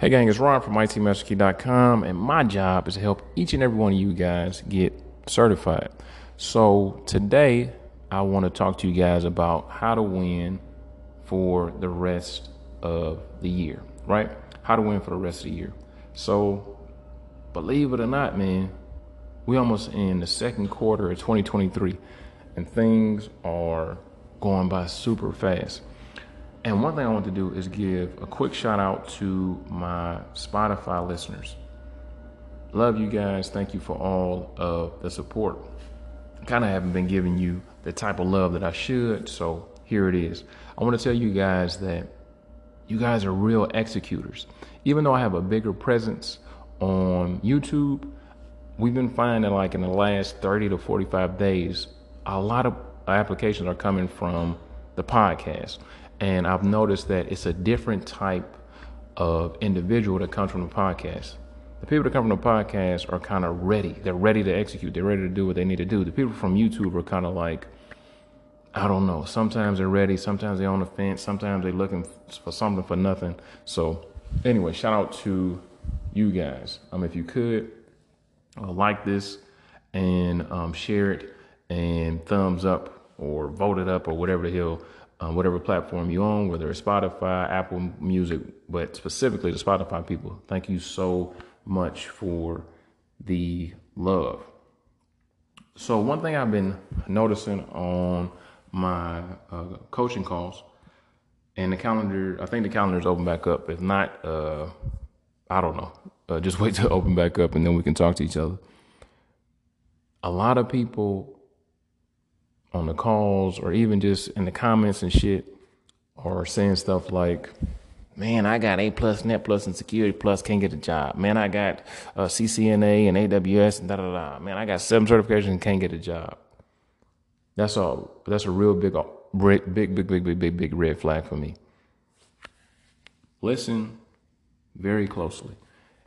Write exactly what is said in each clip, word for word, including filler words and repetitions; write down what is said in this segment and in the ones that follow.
Hey gang, it's Ron from I T Master Key dot com, and my job is to help each and every one of you guys get certified. So today I want to talk to you guys about how to win for the rest of the year, right? How to win for the rest of the year. So believe it or not, man, we almost in the second quarter of twenty twenty-three, and things are going by super fast. And one thing I want to do is give a quick shout out to my Spotify listeners. Love you guys. Thank you for all of the support. Kind of haven't been giving you the type of love that I should, so here it is. I want to tell you guys that you guys are real executors. Even though I have a bigger presence on YouTube, we've been finding like in the last thirty to forty-five days, a lot of applications are coming from the podcast. And I've noticed that it's a different type of individual that comes from the podcast. The people that come from the podcast are kind of ready. They're ready to execute. They're ready to do what they need to do. The people from YouTube are kind of like, I don't know. Sometimes they're ready. Sometimes they're on the fence. Sometimes they're looking for something for nothing. So anyway, shout out to you guys. Um, if you could uh, like this and um, share it and thumbs up or vote it up or whatever the hell. Um, whatever platform you own, whether it's Spotify, Apple Music, but specifically the Spotify people, thank you so much for the love. So one thing I've been noticing on my uh, coaching calls, and the calendar, I think the calendar's open back up. If not, uh, I don't know. Uh, just wait to open back up and then we can talk to each other. A lot of people on the calls or even just in the comments and shit or saying stuff like, man, I got A plus, Net plus, and Security plus, can't get a job. Man, I got uh, C C N A and A W S and da da da. Man, I got seven certifications and can't get a job. That's all. That's a real big, big, big, big, big, big, big, big red flag for me. Listen very closely.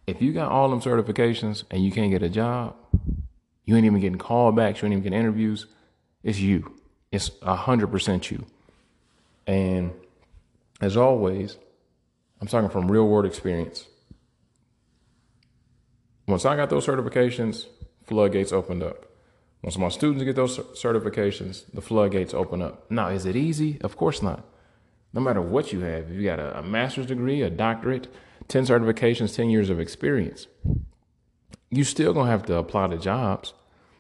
If you got all them certifications and you can't get a job, you ain't even getting callbacks, you ain't even getting interviews. It's you. It's one hundred percent you. And as always, I'm talking from real world experience. Once I got those certifications, floodgates opened up. Once my students get those certifications, the floodgates open up. Now, is it easy? Of course not. No matter what you have, if you got a, a master's degree, a doctorate, ten certifications, ten years of experience, you still going to have to apply to jobs.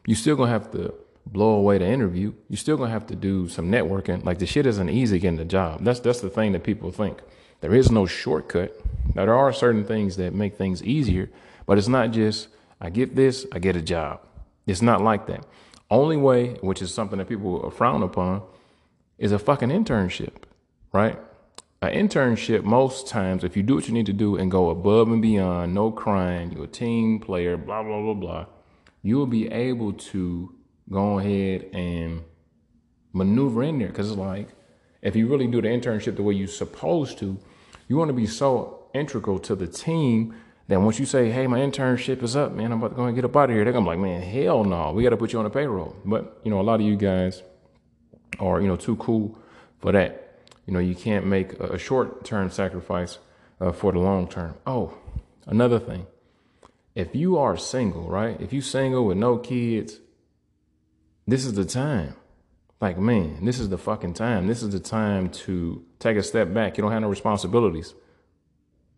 You still going to have to blow away the interview. You're still gonna have to do some networking. Like the shit isn't easy getting the job. That's that's the thing that people think. There is no shortcut. Now there are certain things that make things easier, but it's not just I get this, I get a job. It's not like that. Only way, which is something that people frown upon, is a fucking internship, right? An internship, most times, if you do what you need to do and go above and beyond, no crying, you're a team player, blah blah blah blah, you will be able to go ahead and maneuver in there. Because it's like, if you really do the internship the way you're supposed to, you want to be so integral to the team that once you say, hey, my internship is up, man, I'm about to go and get up out of here, they're going to be like, man, hell no, we got to put you on the payroll. But, you know, a lot of you guys are, you know, too cool for that. You know, you can't make a short-term sacrifice uh, for the long term. Oh, another thing. If you are single, right? If you single with no kids, this is the time. Like, man, this is the fucking time. This is the time to take a step back. You don't have no responsibilities.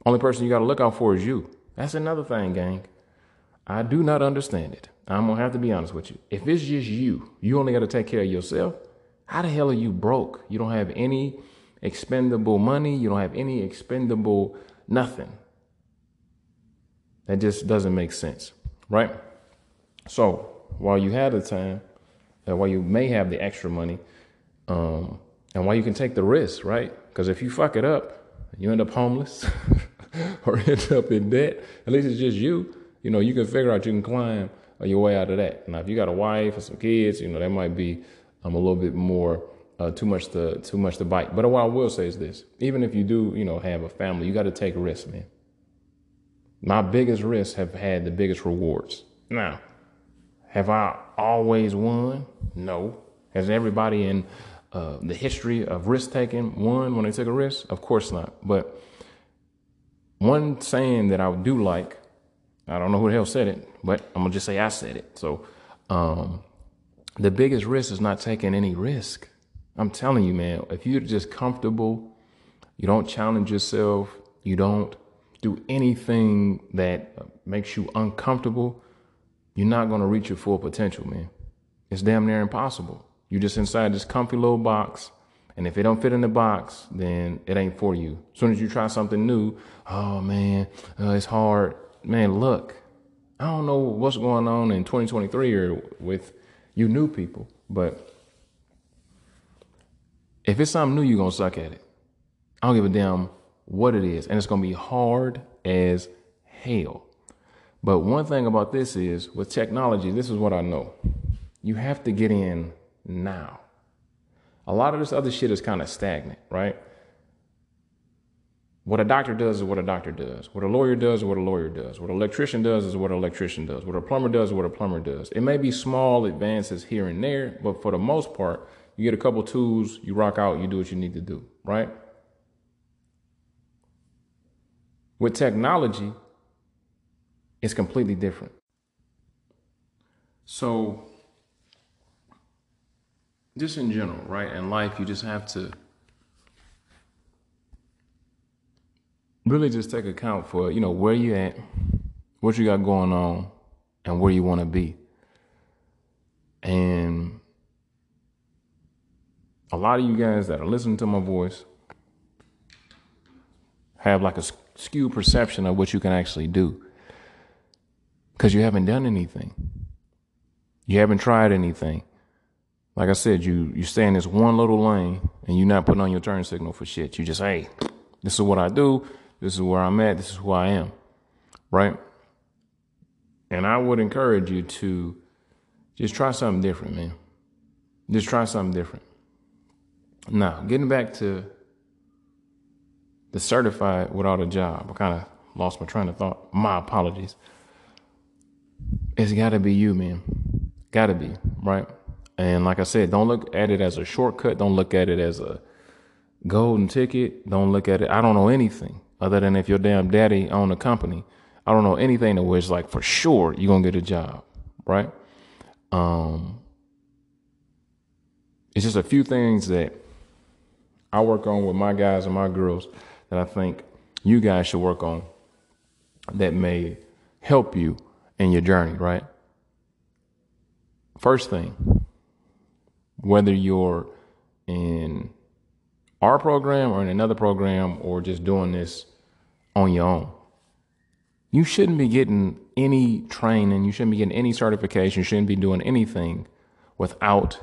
Only person you got to look out for is you. That's another thing, gang. I do not understand it. I'm going to have to be honest with you. If it's just you, you only got to take care of yourself. How the hell are you broke? You don't have any expendable money. You don't have any expendable nothing. That just doesn't make sense, right? So while you had the time, and while you may have the extra money, um, and while you can take the risk, right? Because if you fuck it up, you end up homeless or end up in debt. At least it's just you. You know, you can figure out, you can climb your way out of that. Now, if you got a wife or some kids, you know, that might be um, a little bit more uh, too much to too much to bite. But what I will say is this: even if you do, you know, have a family, you got to take risks, man. My biggest risks have had the biggest rewards. Now, have I always won? No. Has everybody in uh, the history of risk taking won when they took a risk? Of course not. But one saying that I do like, I don't know who the hell said it, but I'm gonna just say I said it. So um, the biggest risk is not taking any risk. I'm telling you, man, if you're just comfortable, you don't challenge yourself, you don't do anything that makes you uncomfortable, you're not going to reach your full potential, man. It's damn near impossible. You're just inside this comfy little box, and if it don't fit in the box, then it ain't for you. As soon as you try something new, oh, man, uh, it's hard. Man, look, I don't know what's going on in twenty twenty-three or with you new people, but if it's something new, you're going to suck at it. I don't give a damn what it is. And it's going to be hard as hell. But one thing about this is with technology, this is what I know. You have to get in now. A lot of this other shit is kind of stagnant, right? What a doctor does is what a doctor does. What a lawyer does is what a lawyer does. What an electrician does is what an electrician does. What a plumber does is what a plumber does. It may be small advances here and there, but for the most part, you get a couple tools, you rock out, you do what you need to do, right? With technology, it's completely different. So just in general, right? In life, you just have to really just take account for, you know, where you at, what you got going on, and where you want to be. And a lot of you guys that are listening to my voice have like a skewed perception of what you can actually do because you haven't done anything. You haven't tried anything. Like I said, you, you stay in this one little lane and you're not putting on your turn signal for shit. You just, hey, this is what I do. This is where I'm at. This is who I am. Right? And I would encourage you to just try something different, man. Just try something different. Now, getting back to the certified without a job, I kind of lost my train of thought. My apologies. It's got to be you, man. Got to be, right? And like I said, don't look at it as a shortcut. Don't look at it as a golden ticket. Don't look at it. I don't know anything other than if your damn daddy owned a company. I don't know anything to where it's like for sure you're going to get a job, right? Um, it's just a few things that I work on with my guys and my girls that I think you guys should work on that may help you in your journey, right? First thing, whether you're in our program or in another program or just doing this on your own, you shouldn't be getting any training, you shouldn't be getting any certification, you shouldn't be doing anything without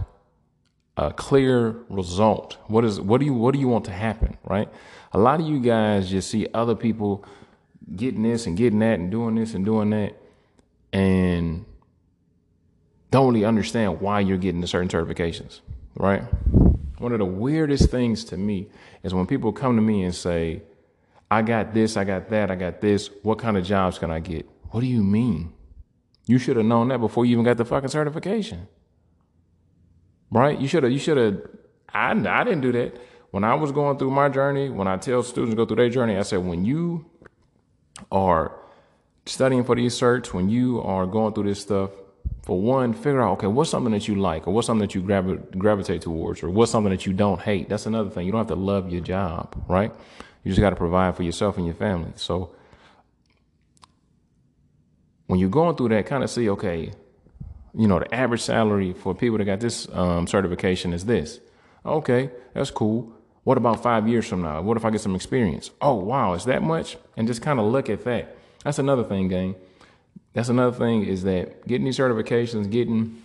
a clear result. What is, what do you, what do you want to happen? Right? A lot of you guys just see other people getting this and getting that and doing this and doing that and don't really understand why you're getting the certain certifications, right? One of the weirdest things to me is when people come to me and say, I got this, I got that, I got this. What kind of jobs can I get? What do you mean? You should have known that before you even got the fucking certification. Right? You should have, you should have, I, I didn't do that. When I was going through my journey, when I tell students to go through their journey, I said, when you are studying for these certs, when you are going through this stuff, for one, figure out, okay, what's something that you like or what's something that you gravi- gravitate towards or what's something that you don't hate? That's another thing. You don't have to love your job, right? You just got to provide for yourself and your family. So when you're going through that, kind of see, okay, you know, the average salary for people that got this um, certification is this. Okay, that's cool. What about five years from now? What if I get some experience? Oh, wow, is that much? And just kind of look at that. That's another thing, gang. That's another thing is that getting these certifications, getting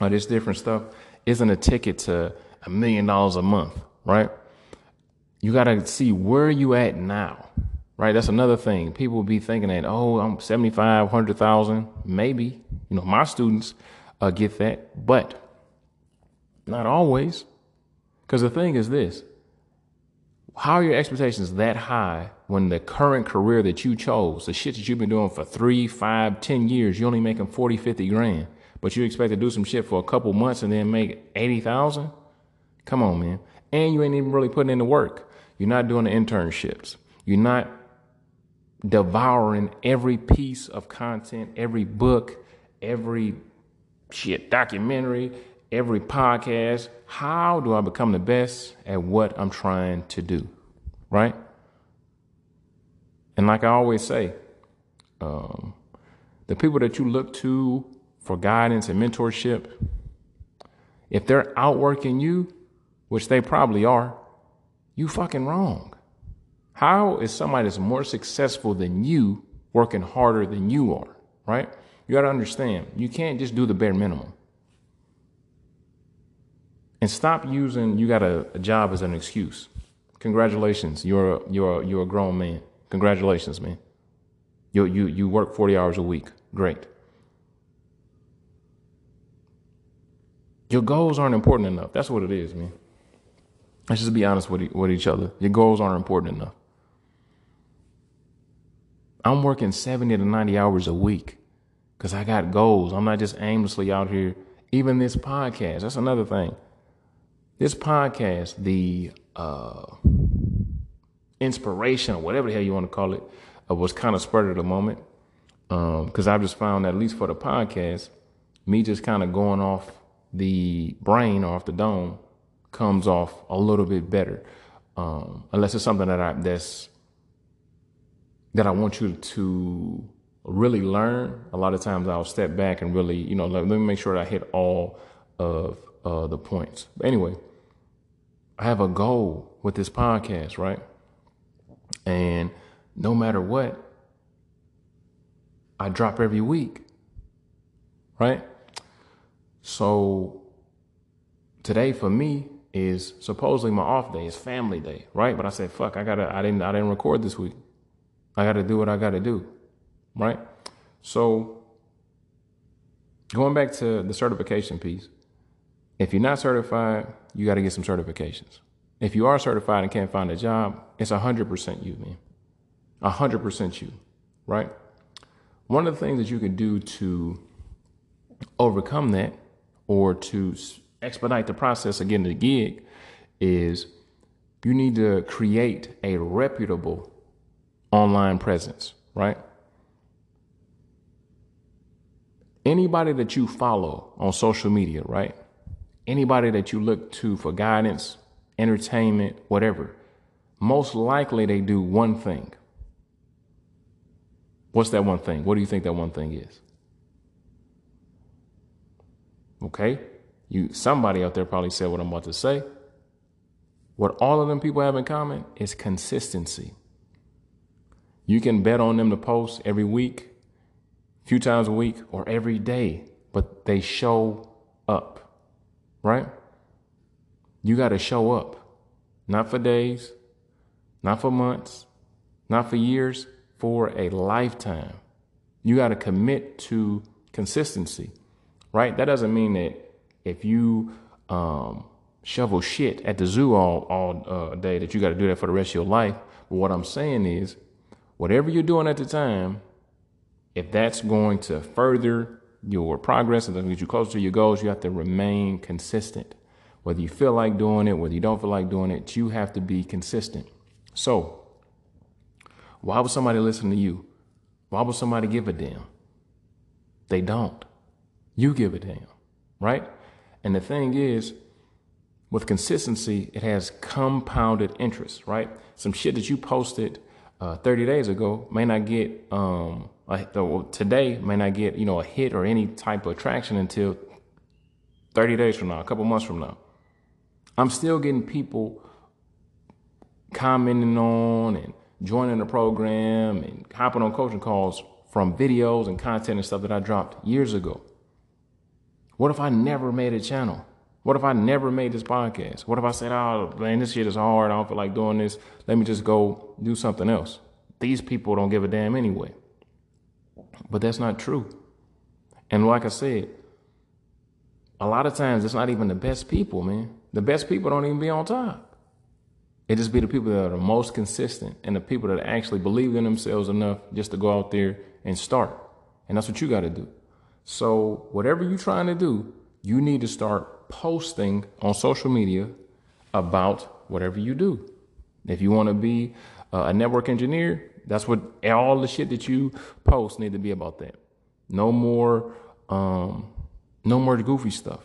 all this different stuff isn't a ticket to a million dollars a month, right? You got to see where you at now, right? That's another thing. People be thinking that, oh, I'm seventy-five, one hundred thousand. Maybe, you know, my students uh, get that, but not always. Because the thing is this, how are your expectations that high when the current career that you chose, the shit that you've been doing for three, five, ten years, you're only making forty, fifty grand, but you expect to do some shit for a couple months and then make eighty thousand? Come on, man. And you ain't even really putting in the work. You're not doing the internships. You're not devouring every piece of content, every book, every shit, documentary, every podcast. How do I become the best at what I'm trying to do, right? And like I always say, um, the people that you look to for guidance and mentorship, if they're outworking you, which they probably are, you fucking wrong. How is somebody that's more successful than you working harder than you are, right? You got to understand, you can't just do the bare minimum. And stop using you got a, a job as an excuse. Congratulations, you're a, you're a, you're a grown man. Congratulations, man. You you you work forty hours a week. Great. Your goals aren't important enough. That's what it is, man. Let's just be honest with e- with each other. Your goals aren't important enough. I'm working seventy to ninety hours a week because I got goals. I'm not just aimlessly out here. Even this podcast, that's another thing. This podcast, the uh, inspiration, or whatever the hell you want to call it, uh, was kind of spurred at the moment. Because um, I've just found, at least for the podcast, me just kind of going off the brain or off the dome comes off a little bit better. Um, unless it's something that I that's that I want you to really learn. A lot of times I'll step back and really, you know, let, let me make sure that I hit all of uh, the points. But anyway, I have a goal with this podcast, right? And no matter what, I drop every week, right? So today for me is supposedly my off day. It's family day, right? But I said, fuck, I gotta, I didn't, I didn't record this week. I gotta do what I gotta do, right? So going back to the certification piece, if you're not certified, you gotta get some certifications. If you are certified and can't find a job, it's one hundred percent you, man. one hundred percent you, right? One of the things that you can do to overcome that or to expedite the process of getting the gig is you need to create a reputable online presence, right? Anybody that you follow on social media, right? Anybody that you look to for guidance, entertainment, whatever, most likely they do one thing. What's that one thing? What do you think that one thing is? Okay. You, somebody out there probably said what I'm about to say. What all of them people have in common is consistency. You can bet on them to post every week, a few times a week, or every day, but they show up, right? You got to show up, not for days, not for months, not for years, for a lifetime. You got to commit to consistency, right? That doesn't mean that if you um, shovel shit at the zoo all, all uh, day that you got to do that for the rest of your life. But what I'm saying is, whatever you're doing at the time, if that's going to further your progress and get you closer to your goals, you have to remain consistent. Whether you feel like doing it, whether you don't feel like doing it, you have to be consistent. So why would somebody listen to you? Why would somebody give a damn? They don't. You give a damn, right? And the thing is, with consistency, it has compounded interest, right? Some shit that you posted uh, thirty days ago may not get, um, a, well, today may not get, you know, a hit or any type of traction until thirty days from now, a couple months from now. I'm still getting people commenting on and joining the program and hopping on coaching calls from videos and content and stuff that I dropped years ago. What if I never made a channel? What if I never made this podcast? What if I said, oh, man, this shit is hard. I don't feel like doing this. Let me just go do something else. These people don't give a damn anyway. But that's not true. And like I said, a lot of times it's not even the best people, man. The best people don't even be on top. It just be the people that are the most consistent and the people that actually believe in themselves enough just to go out there and start. And that's what you got to do. So whatever you're trying to do, you need to start posting on social media about whatever you do. If you want to be uh, a network engineer, that's what all the shit that you post need to be about that. No more, um, no more goofy stuff.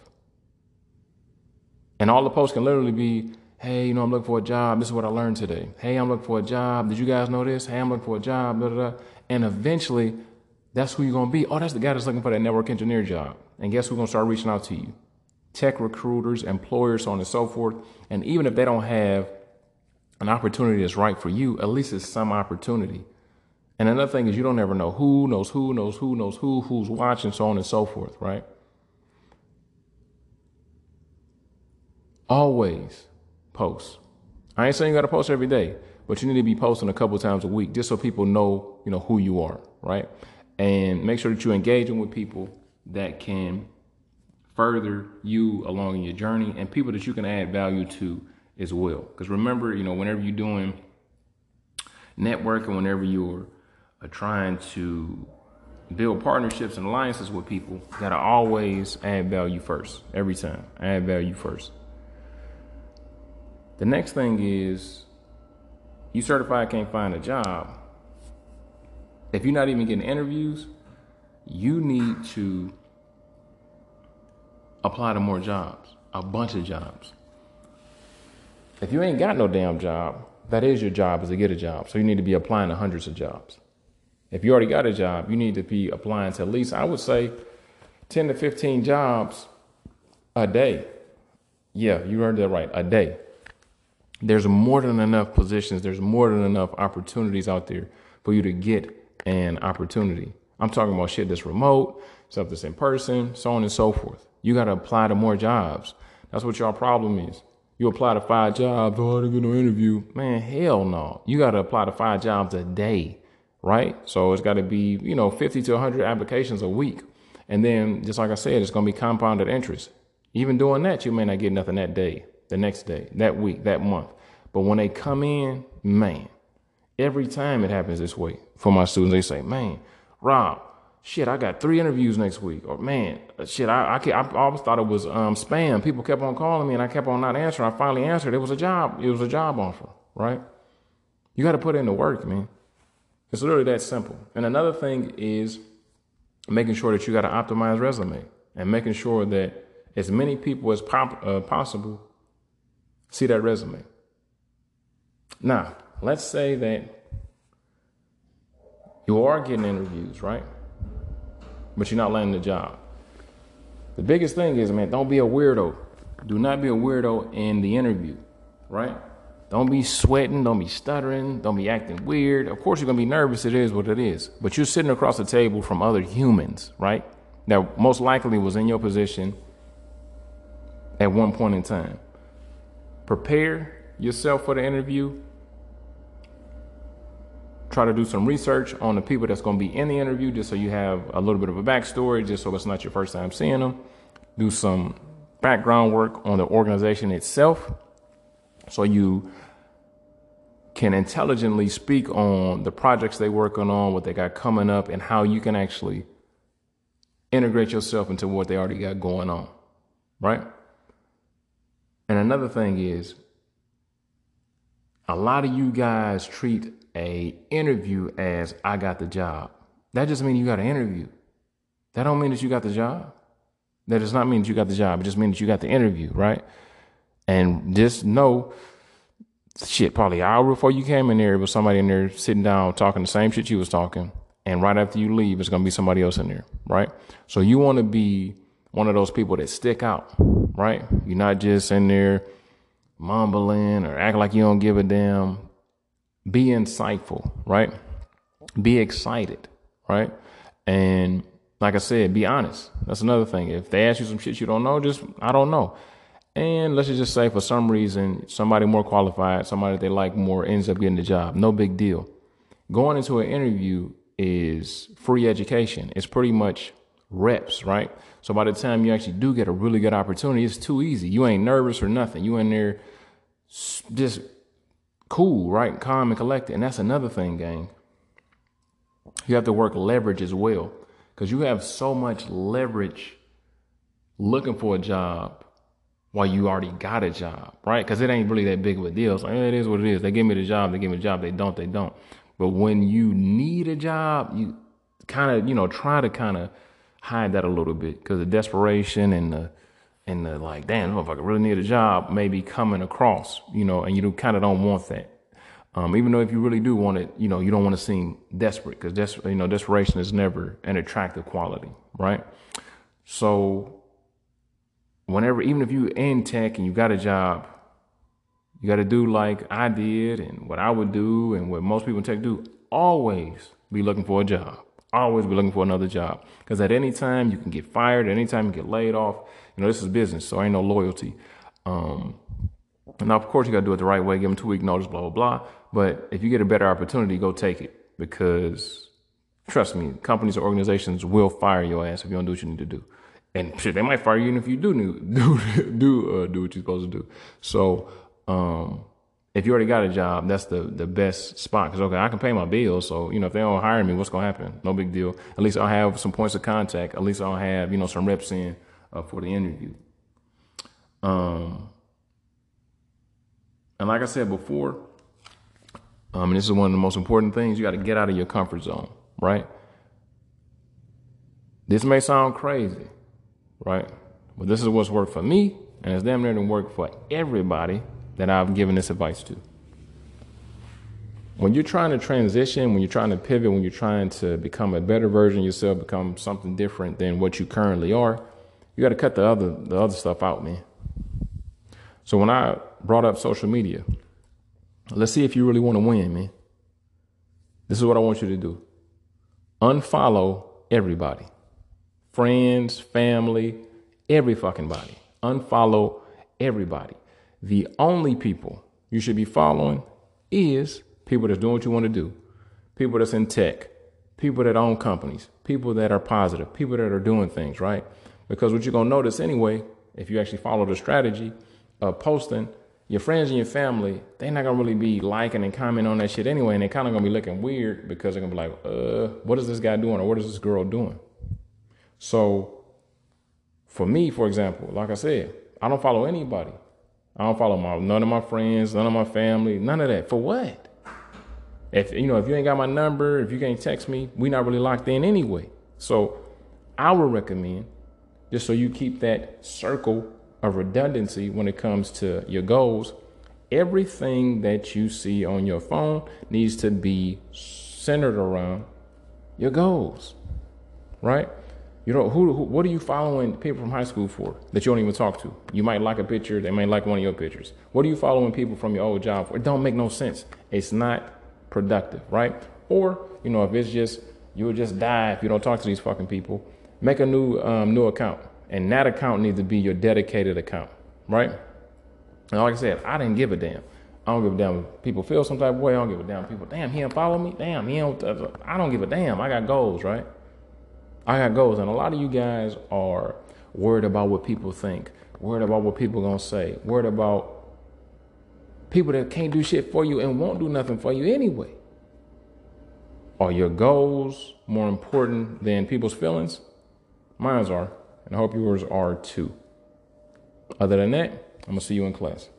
And all the posts can literally be, hey, you know, I'm looking for a job. This is what I learned today. Hey, I'm looking for a job. Did you guys know this? Hey, I'm looking for a job. Blah, blah, blah. And eventually, that's who you're going to be. Oh, that's the guy that's looking for that network engineer job. And guess who's going to start reaching out to you? Tech recruiters, employers, so on and so forth. And even if they don't have an opportunity that's right for you, at least it's some opportunity. And another thing is you don't ever know who knows who knows who knows who, who's watching, so on and so forth, right? Always post. I ain't saying you got to post every day, but you need to be posting a couple times a week just so people know, you know, who you are, right? And make sure that you're engaging with people that can further you along in your journey and people that you can add value to as well. Because remember, you know, whenever you're doing networking, whenever you're uh, trying to build partnerships and alliances with people, you gotta always add value first. Every time, add value first. The next thing is, you certified can't find a job. If you're not even getting interviews, you need to apply to more jobs, a bunch of jobs. If you ain't got no damn job, that is your job, is to get a job. So you need to be applying to hundreds of jobs. If you already got a job, you need to be applying to at least, I would say, ten to fifteen jobs a day. Yeah, you heard that right, a day. There's more than enough positions. There's more than enough opportunities out there for you to get an opportunity. I'm talking about shit that's remote, stuff that's in person, so on and so forth. You got to apply to more jobs. That's what your problem is. You apply to five jobs, oh, I didn't get no interview. Man, hell no. You got to apply to five jobs a day, right? So it's got to be, you know, fifty to one hundred applications a week. And then, just like I said, it's going to be compounded interest. Even doing that, you may not get nothing that day, the next day, that week, that month. But when they come in, man, every time it happens this way for my students, they say, man, Rob, shit, I got three interviews next week. Or man, shit, I I, I always thought it was um, spam. People kept on calling me and I kept on not answering. I finally answered. It was a job. It was a job offer, right? You got to put in the work, man. It's literally that simple. And another thing is making sure that you got to optimize resume and making sure that as many people as pop, uh, possible see that resume. Now, let's say that you are getting interviews, right? But you're not landing the job. The biggest thing is, man, don't be a weirdo. Do not be a weirdo in the interview, right? Don't be sweating. Don't be stuttering. Don't be acting weird. Of course, you're going to be nervous. It is what it is. But you're sitting across the table from other humans, right? That most likely was in your position at one point in time. Prepare yourself for the interview. Try to do some research on the people that's going to be in the interview just so you have a little bit of a backstory, just so it's not your first time seeing them. Do some background work on the organization itself so you can intelligently speak on the projects they're working on, what they got coming up, and how you can actually integrate yourself into what they already got going on, right? And another thing is, a lot of you guys treat a interview as I got the job. That just means you got an interview. That don't mean that you got the job. That does not mean that you got the job. It just means that you got the interview, right? And just know, shit, probably an hour before you came in there, it was somebody in there sitting down talking the same shit you was talking. And right after you leave, it's going to be somebody else in there, right? So you want to be one of those people that stick out, right? You're not just in there mumbling or acting like you don't give a damn. Be insightful, right? Be excited, right? And like I said, be honest. That's another thing. If they ask you some shit you don't know, just, I don't know. And let's just say for some reason, somebody more qualified, somebody that they like more ends up getting the job. No big deal. Going into an interview is free education. It's pretty much reps, right? So by the time you actually do get a really good opportunity, it's too easy. You ain't nervous or nothing. You in there just cool, right? Calm and collected. And that's another thing, gang. You have to work leverage as well, because you have so much leverage looking for a job while you already got a job, right? Because it ain't really that big of a deal. So like, eh, it is what it is. They give me the job, they give me the job. They don't, they don't. But when you need a job, you kind of, you know, try to kind of hide that a little bit, because the desperation and the, and the like, damn, if I really need a job, maybe coming across, you know, and you kind of don't want that. Um, even though if you really do want it, you know, you don't want to seem desperate, because that's, you know, desperation is never an attractive quality, right? So whenever, even if you're in tech and you got a job, you got to do like I did and what I would do and what most people in tech do, always be looking for a job. Always be looking for another job, because at any time you can get fired. At any time you get laid off. You know, this is business, so ain't no loyalty. Um, and of course you got to do it the right way. Give them two week notice, blah, blah, blah. But if you get a better opportunity, go take it, because trust me, companies or organizations will fire your ass if you don't do what you need to do. And shit, they might fire you even if you do new, do do uh, do what you're supposed to do. So um, if you already got a job, that's the the best spot. Because, okay, I can pay my bills. So, you know, if they don't hire me, what's going to happen? No big deal. At least I'll have some points of contact. At least I'll have, you know, some reps in uh, for the interview. Um, and like I said before, um, and this is one of the most important things, you got to get out of your comfort zone, right? This may sound crazy, right? But this is what's worked for me, and it's damn near to work for everybody that I've given this advice to. When you're trying to transition, when you're trying to pivot, when you're trying to become a better version of yourself, become something different than what you currently are, you got to cut the other the other stuff out, man. So when I brought up social media, let's see if you really want to win, man. This is what I want you to do. Unfollow everybody. Friends, family, every fucking body. Unfollow everybody. The only people you should be following is people that's doing what you want to do, people that's in tech, people that own companies, people that are positive, people that are doing things, right? Because what you're going to notice anyway, if you actually follow the strategy of posting, your friends and your family, they're not going to really be liking and commenting on that shit anyway. And they're kind of going to be looking weird, because they're going to be like, uh, what is this guy doing? Or what is this girl doing? So for me, for example, like I said, I don't follow anybody. I don't follow my, none of my friends, none of my family, none of that. For what? If you know, if you ain't got my number, if you can't text me, we not really locked in anyway. So I would recommend, just so you keep that circle of redundancy when it comes to your goals, everything that you see on your phone needs to be centered around your goals, right? You know, who, who, what are you following people from high school for that you don't even talk to? You might like a picture. They might like one of your pictures. What are you following people from your old job for? It don't make no sense. It's not productive, right? Or, you know, if it's just, you'll just die if you don't talk to these fucking people, make a new, um, new account. And that account needs to be your dedicated account, right? And like I said, I didn't give a damn. I don't give a damn if people feel some type of way. I don't give a damn if people, damn, he don't follow me. Damn, he don't, I don't give a damn. I got goals, right? I got goals, and a lot of you guys are worried about what people think, worried about what people gonna say, worried about people that can't do shit for you and won't do nothing for you anyway. Are your goals more important than people's feelings? Mine are, and I hope yours are too. Other than that, I'm gonna see you in class.